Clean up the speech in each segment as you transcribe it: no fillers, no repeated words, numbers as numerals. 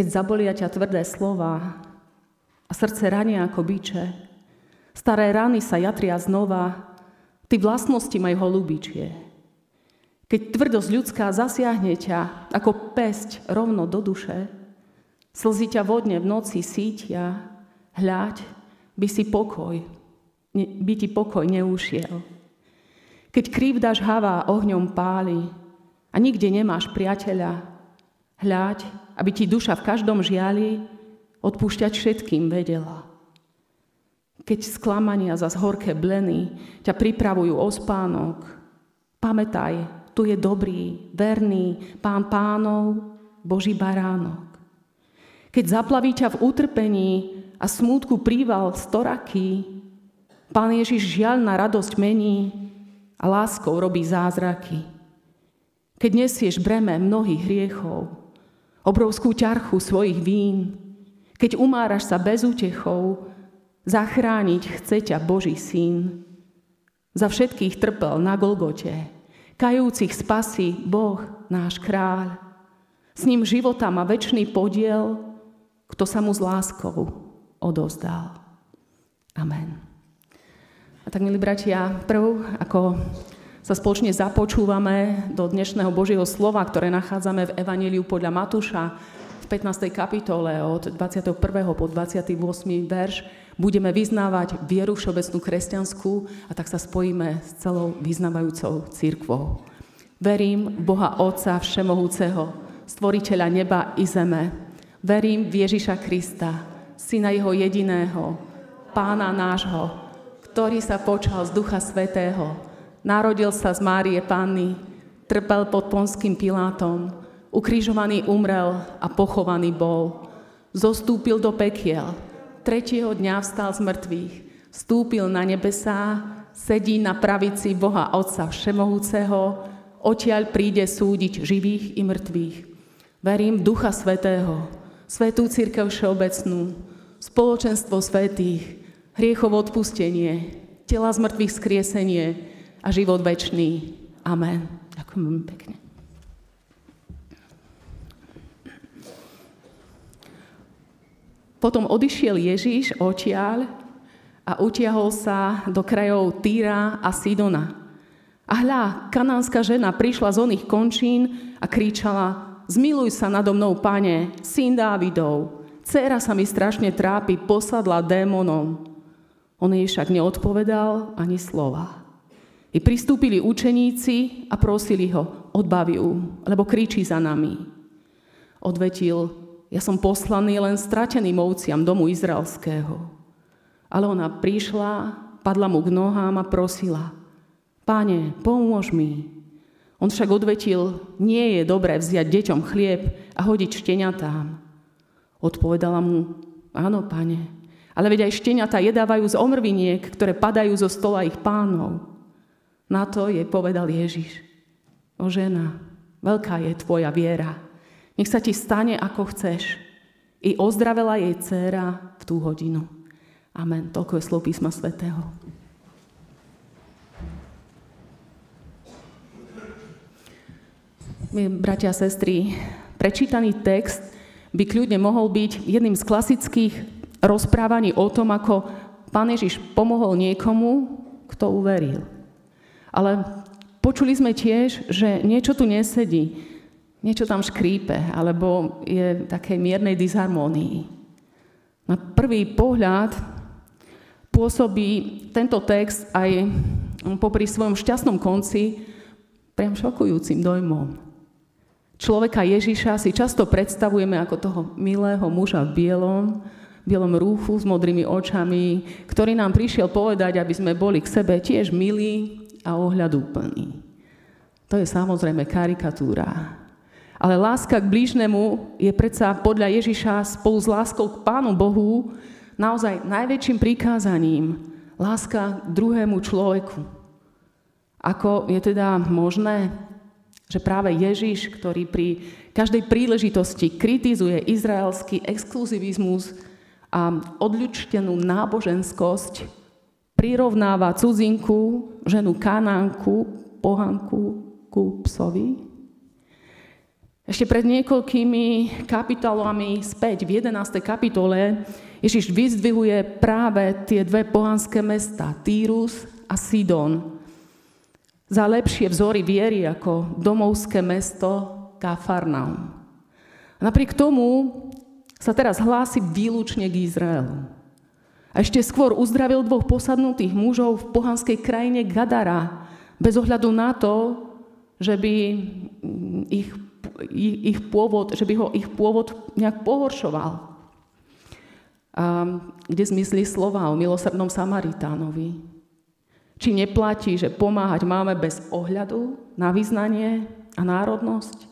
Keď zabolia ťa tvrdé slova a srdce rania ako biče, staré rany sa jatria znova, ty vlastnosti majú holubičie. Keď tvrdosť ľudská zasiahne ťa ako pesť rovno do duše, slzy ťa vodne v noci sítia, hľaď, by ti pokoj neušiel. Keď krivda žhavá ohňom páli a nikde nemáš priateľa, hľaď, aby ti duša v každom žiali odpúšťať všetkým vedela. Keď sklamania za horké bleny ťa pripravujú o spánok, pamätaj, tu je dobrý, verný Pán pánov, Boží baránok. Keď zaplaví ťa v utrpení a smútku príval storaký, Pán Ježiš žiaľ na radosť mení a láskou robí zázraky. Keď nesieš breme mnohých hriechov, obrovskú ťarchu svojich vín, keď umáraš sa bez útechov, zachrániť chce ťa Boží syn. Za všetkých trpel na Golgote, kajúcich spasí Boh, náš kráľ. S ním života má večný podiel, kto sa mu s láskou odozdal. Amen. A tak, milí bratia, prv, ako sa spoločne započúvame do dnešného Božieho slova, ktoré nachádzame v Evanjeliu podľa Matúša v 15. kapitole od 21. po 28. verš, budeme vyznávať vieru všeobecnú kresťanskú a tak sa spojíme s celou vyznávajúcou cirkvou. Verím v Boha Otca Všemohúceho, Stvoriteľa neba i zeme. Verím v Ježiša Krista, Syna Jeho jediného, Pána nášho, ktorý sa počal z Ducha Svätého, narodil sa z Márie Panny, trpel pod Ponským Pilátom, ukrižovaný umrel a pochovaný bol. Zostúpil do pekiel, 3. dňa vstal z mŕtvych, vstúpil na nebesá, sedí na pravici Boha Otca Všemohúceho, odtiaľ príde súdiť živých i mŕtvych. Verím v Ducha Svätého, Svätú Cirkev Všeobecnú, spoločenstvo svätých, hriechov odpustenie, tela z mŕtvych skriesenie, a život večný. Amen. Ďakujem veľmi pekne. Potom odišiel Ježiš odtiaľ a utiahol sa do krajov Týra a Sidona. A hľa, kanánska žena prišla z oných končín a kričala: Zmiluj sa nado mnou, Pane, syn Dávidov. Dcéra sa mi strašne trápi, posadla démonom. On jej však neodpovedal ani slova. I pristúpili učeníci a prosili ho: Odbav ju, lebo kričí za nami. Odvetil: Ja som poslaný len strateným ovciam domu izraelského. Ale ona prišla, padla mu k nohám a prosila: Pane, pomôž mi. On však odvetil: Nie je dobré vziať deťom chlieb a hodiť šteniatám. Odpovedala mu: Áno, Pane, ale veď aj šteniatá jedávajú z omrviniek, ktoré padajú zo stola ich pánov. Na to jej povedal Ježiš: O žena, veľká je tvoja viera. Nech sa ti stane, ako chceš. I ozdravela jej dcéra v tú hodinu. Amen. Toľko je slov Písma svätého. My, bratia a sestry, prečítaný text by kľudne mohol byť jedným z klasických rozprávaní o tom, ako Pán Ježiš pomohol niekomu, kto uveril. Ale počuli sme tiež, že niečo tu nesedí, niečo tam škrípe, alebo je v takej miernej disharmónii. Na prvý pohľad pôsobí tento text aj popri svojom šťastnom konci priam šokujúcim dojmom. Človeka Ježiša si často predstavujeme ako toho milého muža v bielom rúchu s modrými očami, ktorý nám prišiel povedať, aby sme boli k sebe tiež milí a ohľadúplný. To je samozrejme karikatúra. Ale láska k blížnemu je predsa podľa Ježiša spolu s láskou k Pánu Bohu naozaj najväčším prikázaním. Láska k druhému človeku. Ako je teda možné, že práve Ježiš, ktorý pri každej príležitosti kritizuje izraelský exkluzivizmus a odľučtenú náboženskosť, prirovnáva cudzinku, ženu Kanánku, pohanku ku psovi? Ešte pred niekoľkými kapitolami späť, v 11. kapitole, Ježiš vyzdvihuje práve tie dve pohanské mesta, Týrus a Sidon, za lepšie vzory viery ako domovské mesto Kafarnaum. Napriek tomu sa teraz hlási výlučne k Izraelu. A ešte skôr uzdravil dvoch posadnutých mužov v pohanskej krajine Gadara, bez ohľadu na to, že by ich pôvod nejak pohoršoval. A kde zmysli slova o milosrdnom Samaritánovi? Či neplatí, že pomáhať máme bez ohľadu na vyznanie a národnosť?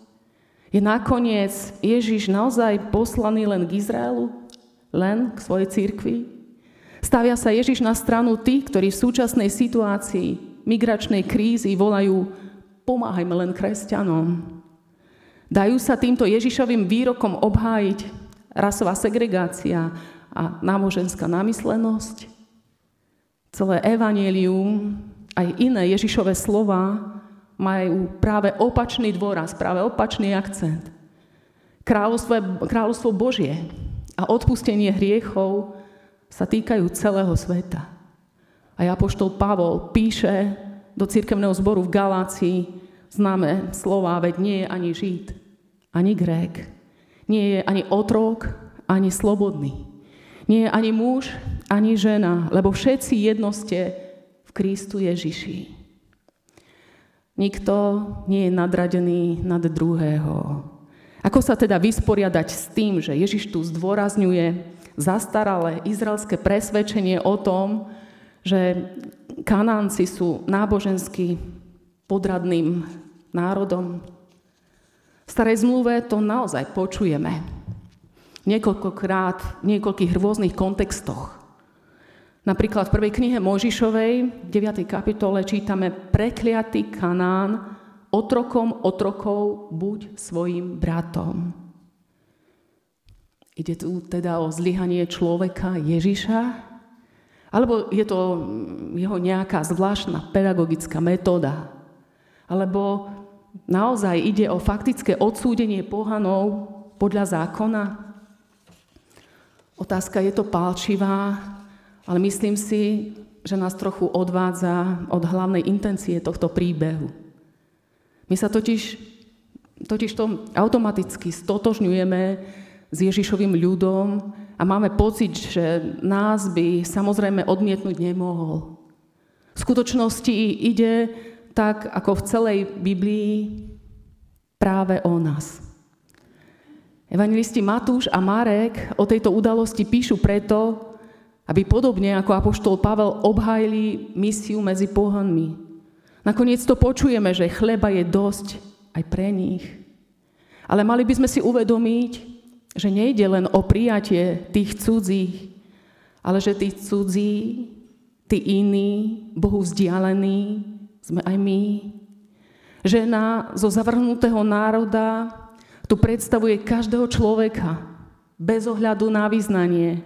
Je nakoniec Ježiš naozaj poslaný len k Izraelu? Len k svojej cirkvi? Stavia sa Ježiš na stranu tých, ktorí v súčasnej situácii migračnej krízy volajú: pomáhajme len kresťanom. Dajú sa týmto Ježišovým výrokom obhájiť rasová segregácia a náboženská namyslenosť? Celé evanjelium, aj iné Ježišove slova, majú práve opačný dôraz, práve opačný akcent. Kráľovstvo Božie a odpustenie hriechov sa týkajú celého sveta. A apoštol Pavel píše do cirkevného zboru v Galácii známe slová: veď nie je ani Žid, ani Grék, nie je ani otrok, ani slobodný, nie je ani muž, ani žena, lebo všetci jedno ste v Kristu Ježiši. Nikto nie je nadradený nad druhého. Ako sa teda vysporiadať s tým, že Ježiš tu zdôrazňuje zastaralé izraelské presvedčenie o tom, že Kanánci sú nábožensky podradným národom? V starej zmluve to naozaj počujeme. Niekoľkokrát, v niekoľkých rôznych kontextoch. Napríklad v prvej knihe Mojžišovej, 9. kapitole, čítame: prekliatý Kanán, otrokom otrokov buď svojim bratom. Ide tu teda o zlyhanie človeka Ježiša? Alebo je to jeho nejaká zvláštna pedagogická metóda? Alebo naozaj ide o faktické odsúdenie pohanov podľa zákona? Otázka je to pálčivá, ale myslím si, že nás trochu odvádza od hlavnej intencie tohto príbehu. My sa totiž to automaticky stotožňujeme s Ježišovým ľudom a máme pocit, že nás by samozrejme odmietnúť nemohol. V skutočnosti ide, tak ako v celej Biblii, práve o nás. Evangelisti Matúš a Marek o tejto udalosti píšu preto, aby podobne ako apoštol Pavel obhájili misiu medzi pohanmi. Nakoniec to počujeme, že chleba je dosť aj pre nich. Ale mali by sme si uvedomiť, že nejde len o prijatie tých cudzích, ale že tí cudzí, tí iní, Bohu vzdialení, sme aj my. Žena zo zavrhnutého národa tu predstavuje každého človeka, bez ohľadu na vyznanie,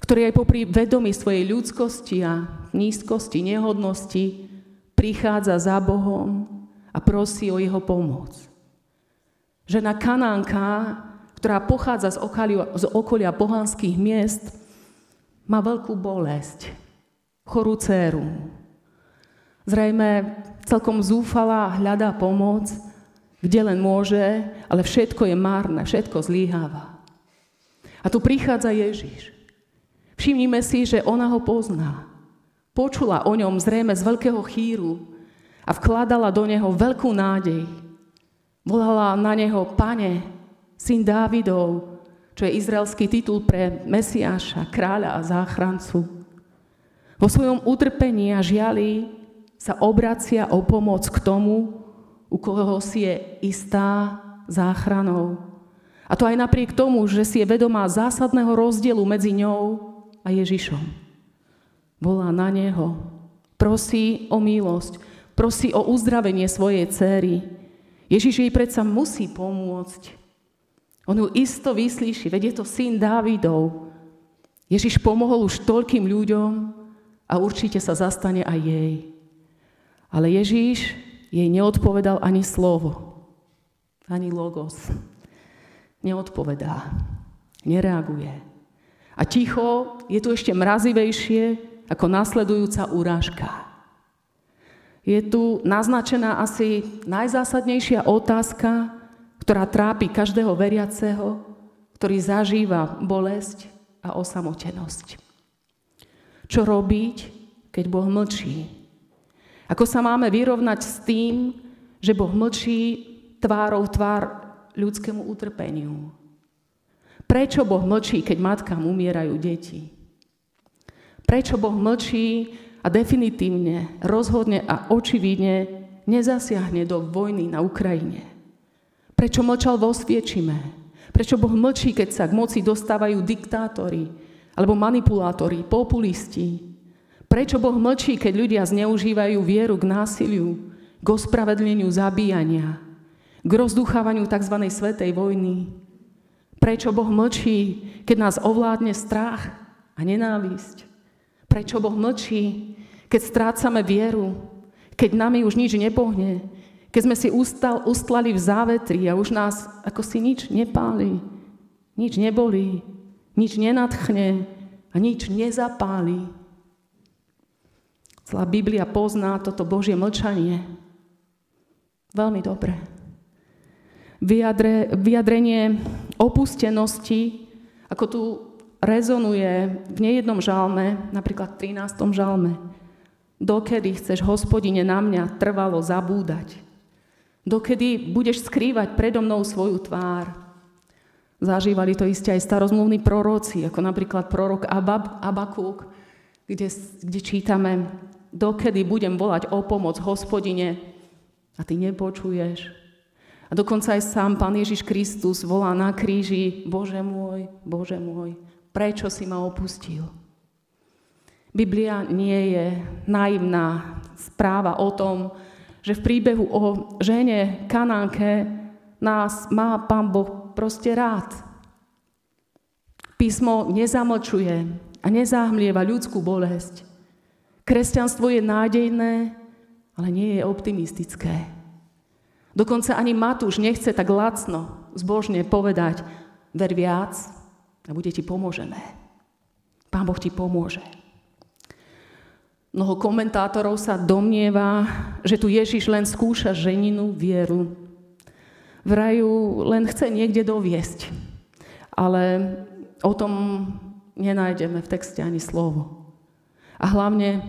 ktorý aj popri vedomí svojej ľudskosti a nízkosti, nehodnosti prichádza za Bohom a prosí o jeho pomoc. Žena Kanánka, ktorá pochádza z okolia pohanských miest, má veľkú bolesť, chorú dcéru. Zrejme celkom zúfala, hľadá pomoc, kde len môže, ale všetko je márne, všetko zlyháva. A tu prichádza Ježiš. Všimnime si, že ona ho pozná. Počula o ňom zrejme z veľkého chýru a vkladala do neho veľkú nádej. Volala na neho: Pane, syn Dávidov, čo je izraelský titul pre Mesiáša, kráľa a záchrancu. Vo svojom utrpení a žiali sa obracia o pomoc k tomu, u koho si je istá záchranou. A to aj napriek tomu, že si je vedomá zásadného rozdielu medzi ňou a Ježišom. Volá na neho, prosí o milosť, prosí o uzdravenie svojej dcery. Ježiš jej predsa musí pomôcť. On ju isto vyslíši, veď je to syn Dávidov. Ježiš pomohol už toľkým ľuďom a určite sa zastane aj jej. Ale Ježiš jej neodpovedal ani slovo. ani logos. Neodpovedá, nereaguje. A ticho je tu ešte mrazivejšie ako nasledujúca urážka. Je tu naznačená asi najzásadnejšia otázka, ktorá trápi každého veriaceho, ktorý zažíva bolesť a osamotenosť. Čo robiť, keď Boh mlčí? Ako sa máme vyrovnať s tým, že Boh mlčí tvárou tvár ľudskému utrpeniu? Prečo Boh mlčí, keď matkám umierajú deti? Prečo Boh mlčí a definitívne, rozhodne a očividne nezasiahne do vojny na Ukrajine? Prečo mlčal v Osvienčime? Prečo Boh mlčí, keď sa k moci dostávajú diktátori alebo manipulátori, populisti? Prečo Boh mlčí, keď ľudia zneužívajú vieru k násiliu, k ospravedleniu zabíjania, k rozduchávaniu tzv. Svätej vojny? Prečo Boh mlčí, keď nás ovládne strach a nenávisť? Prečo Boh mlčí, keď strácame vieru, keď nami už nič nepohne, keď sme si ustlali v závetri a už nás ako si nič nepáli, nič nebolí, nič nenadchne a nič nezapáli? Celá Biblia pozná toto Božie mlčanie veľmi dobre. Vyjadrenie opustenosti, ako tu rezonuje v nejednom žalme, napríklad v 13. žalme. Dokedy chceš, Hospodine, na mňa trvalo zabúdať? Dokedy budeš skrývať predo mnou svoju tvár? Zažívali to isté aj starozmluvní proroci, ako napríklad prorok Abakúk, kde čítame: dokedy budem volať o pomoc, Hospodine, a ty nepočuješ? A dokonca aj sám Pán Ježiš Kristus volá na kríži: Bože môj, prečo si ma opustil? Biblia nie je naivná správa o tom, že v príbehu o žene Kanánke nás má Pán Boh proste rád. Písmo nezamlčuje a nezahmlieva ľudskú bolesť. Kresťanstvo je nádejné, ale nie je optimistické. Dokonca ani Matúš nechce tak lacno, zbožne povedať: ver viac a bude ti pomožené. Pán Boh ti pomôže. Mnoho komentátorov sa domnieva, že tu Ježiš len skúša ženinu vieru. Vraju len chce niekde doviesť, ale o tom nenájdeme v texte ani slovo. A hlavne,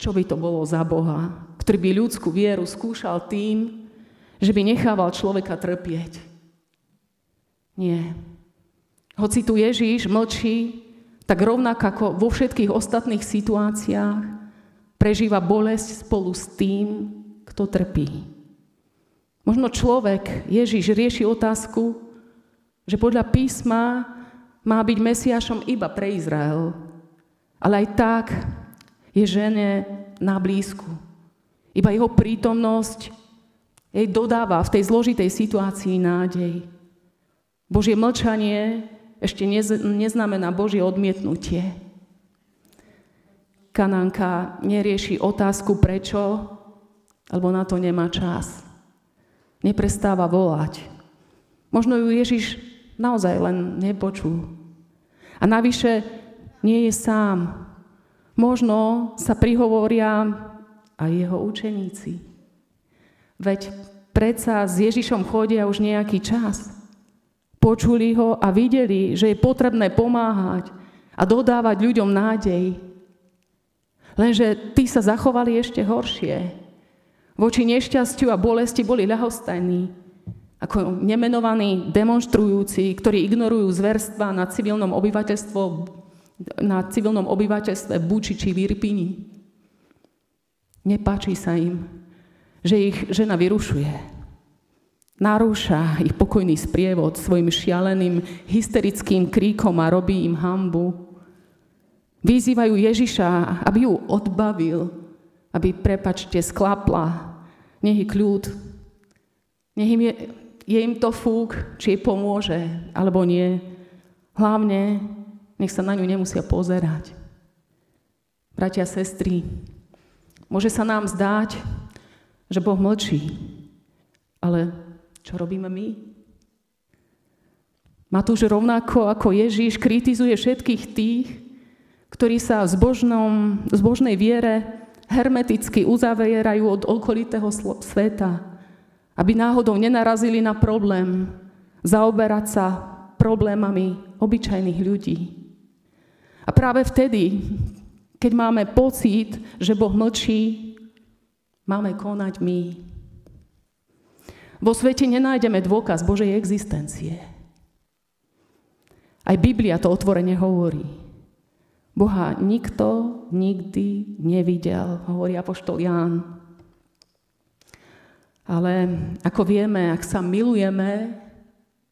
čo by to bolo za Boha, ktorý by ľudskú vieru skúšal tým, že by nechával človeka trpieť. Nie. Hoci tu Ježiš mlčí, tak rovnako ako vo všetkých ostatných situáciách prežíva bolesť spolu s tým, kto trpí. Možno človek, Ježiš, rieši otázku, že podľa písma má byť Mesiášom iba pre Izrael, ale aj tak je žene na blízku. Iba jeho prítomnosť jej dodáva v tej zložitej situácii nádej. Božie mlčanie ešte neznamená Božie odmietnutie. Kanánka nerieši otázku prečo, alebo na to nemá čas. Neprestáva volať. Možno ju Ježiš naozaj len nepočul. A navyše nie je sám. Možno sa prihovoria aj jeho učeníci. Veď predsa s Ježišom chodia už nejaký čas. Počuli ho a videli, že je potrebné pomáhať a dodávať ľuďom nádej. Lenže tí sa zachovali ešte horšie. Voči nešťastiu a bolesti boli ľahostajní, ako nemenovaní demonštrujúci, ktorí ignorujú zverstva na civilnom obyvateľstve Buči či v Irpini. Nepáči sa im, že ich žena vyrušuje. Narúša ich pokojný sprievod svojim šialeným, hysterickým kríkom a robí im hanbu. Vyzývajú Ježiša, aby ju odbavil, aby, prepáčte, sklapla. Nech je kľud. Je im to fúk, či jej pomôže, alebo nie. Hlavne, nech sa na ňu nemusia pozerať. Bratia, sestry, môže sa nám zdáť, že Boh mlčí, ale čo robíme my? Matúš rovnako ako Ježiš kritizuje všetkých tých, ktorí sa v zbožnej viere hermeticky uzavierajú od okolitého sveta, aby náhodou nenarazili na problém zaoberať sa problémami obyčajných ľudí. A práve vtedy, keď máme pocit, že Boh mlčí, máme konať my. Vo svete nenájdeme dôkaz Božej existencie. Aj Biblia to otvorene hovorí. Boha nikto nikdy nevidel, hovorí apoštol Ján. Ale ako vieme, ak sa milujeme,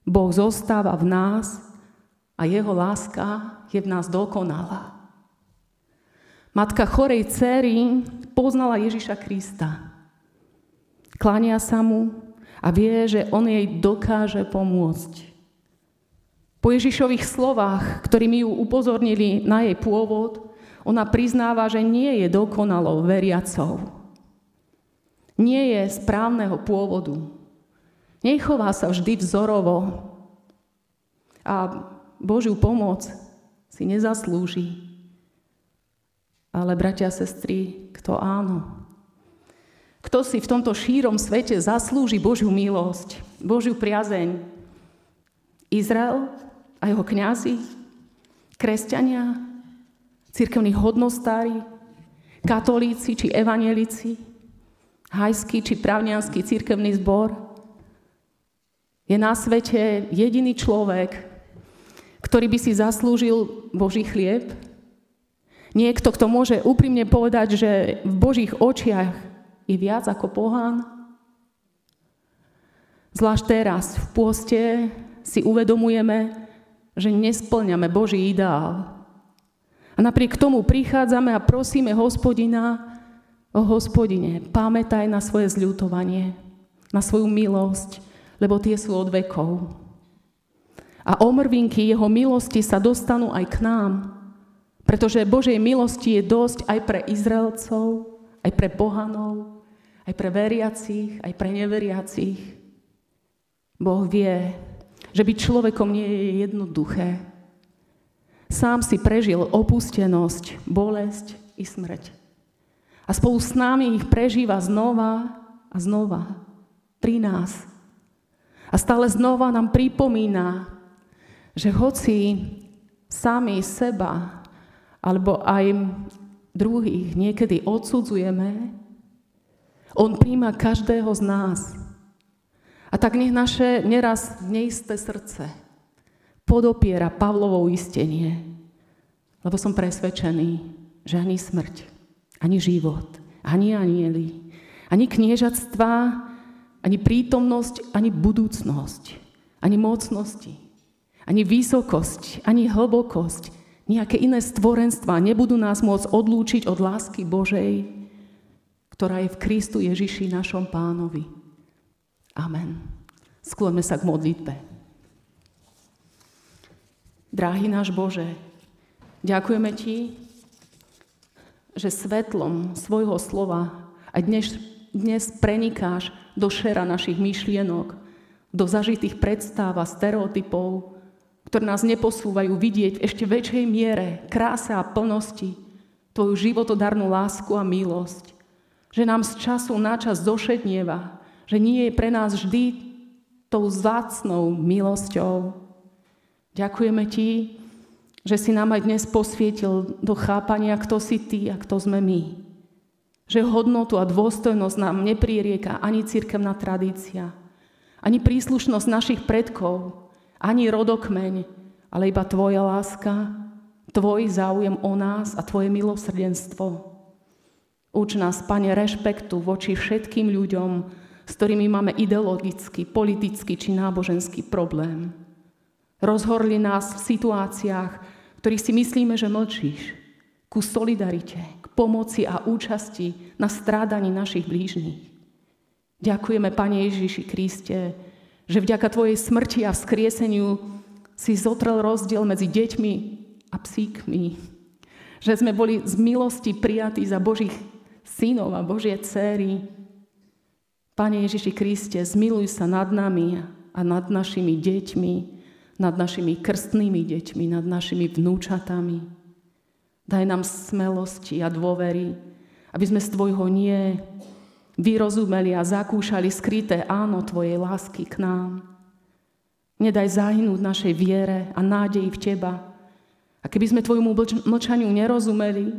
Boh zostáva v nás a jeho láska je v nás dokonalá. Matka chorej dcery poznala Ježiša Krista. Kláňa sa mu a vie, že on jej dokáže pomôcť. Po Ježišových slovách, ktorými ju upozornili na jej pôvod, ona priznáva, že nie je dokonalou veriacou. Nie je správneho pôvodu. Nechová sa vždy vzorovo. A Božiu pomoc si nezaslúži. Ale bratia a sestry, kto áno? Kto si v tomto šírom svete zaslúži Božiu milosť, Božiu priazeň? Izrael a jeho kňazi, kresťania, cirkevní hodnostári, katolíci či evanjelici, hajský či pravnianský cirkevný zbor? Je na svete jediný človek, ktorý by si zaslúžil Boží chlieb? Niekto, kto môže úprimne povedať, že v Božích očiach je viac ako pohán? Zvlášť teraz v pôste si uvedomujeme, že nespĺňame Boží ideál. A napriek tomu prichádzame a prosíme Hospodina o Hospodine. Pamätaj na svoje zľutovanie, na svoju milosť, lebo tie sú od vekov. A omrvinky jeho milosti sa dostanú aj k nám, pretože Božej milosti je dosť aj pre Izraelcov, aj pre pohanov, aj pre veriacich, aj pre neveriacich. Boh vie, že byť človekom nie je jednoduché. Sám si prežil opustenosť, bolesť i smrť. A spolu s nami ich prežíva znova a znova pri nás. A stále znova nám pripomína, že hoci sami seba alebo aj druhých niekedy odsudzujeme, on príjma každého z nás. A tak nech naše neraz neisté srdce podopiera Pavlovo uistenie, lebo som presvedčený, že ani smrť, ani život, ani anjeli, ani kniežatstva, ani prítomnosť, ani budúcnosť, ani mocnosti, ani vysokosť, ani hlbokosť, nejaké iné stvorenstva nebudú nás môcť odlúčiť od lásky Božej, ktorá je v Kristu Ježiši, našom Pánovi. Amen. Skloňme sa k modlitbe. Drahý náš Bože, ďakujeme Ti, že svetlom svojho slova a dnes prenikáš do šera našich myšlienok, do zažitých predstáv a stereotypov, ktoré nás neposúvajú vidieť v ešte väčšej miere kráse a plnosti Tvoju životodarnú lásku a milosť. Že nám z času na čas zošednieva, že nie je pre nás vždy tou vzácnou milosťou. Ďakujeme Ti, že si nám aj dnes posvietil do chápania, kto si Ty a kto sme my. Že hodnotu a dôstojnosť nám nepririeka ani cirkevná tradícia, ani príslušnosť našich predkov, ani rodokmeň, ale iba Tvoja láska, Tvoj záujem o nás a Tvoje milosrdenstvo. Uč nás, Pane, rešpektu voči všetkým ľuďom, s ktorými máme ideologický, politický či náboženský problém. Rozhorli nás v situáciách, v ktorých si myslíme, že mlčíš, ku solidarite, k pomoci a účasti na strádaní našich blížnych. Ďakujeme, Pane Ježiši Kriste, že vďaka Tvojej smrti a vzkrieseniu si zotrel rozdiel medzi deťmi a psíkmi. Že sme boli z milosti prijatí za Božích synov a Božie dcery. Pane Ježiši Kriste, zmiluj sa nad nami a nad našimi deťmi, nad našimi krstnými deťmi, nad našimi vnúčatami. Daj nám smelosti a dôvery, aby sme z tvojho nie vyrozumeli a zakúšali skryté áno tvojej lásky k nám. Nedaj zahynúť našej viere a nádeji v teba. A keby sme tvojmu mlčaniu nerozumeli,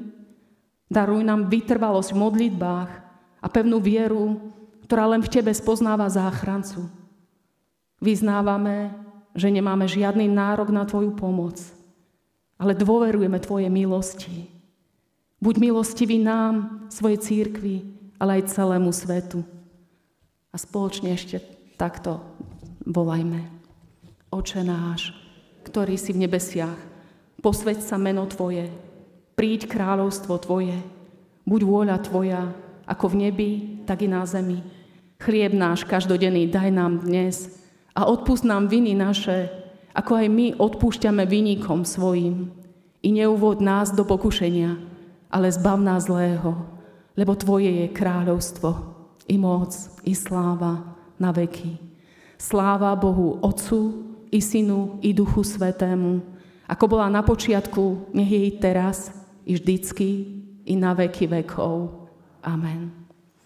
daruj nám vytrvalosť v modlitbách a pevnú vieru, ktorá len v tebe spoznáva záchrancu. Vyznávame, že nemáme žiadny nárok na tvoju pomoc, ale dôverujeme tvoje milosti. Buď milostivý nám, svojej cirkvi, ale aj celému svetu. A spoločne ešte takto volajme. Oče náš, ktorý si v nebesiach, posväť sa meno tvoje, príď kráľovstvo tvoje, buď vôľa tvoja, ako v nebi, tak i na zemi. Chlieb náš každodenný daj nám dnes a odpust nám viny naše, ako aj my odpúšťame vinníkom svojim. I neuvod nás do pokušenia, ale zbav nás zlého, lebo tvoje je kráľovstvo, i moc, i sláva na veky. Sláva Bohu Otcu, i Synu, i Duchu Svätému, ako bola na počiatku, nech je i teraz, i vždycky, i na veky vekov. Amen.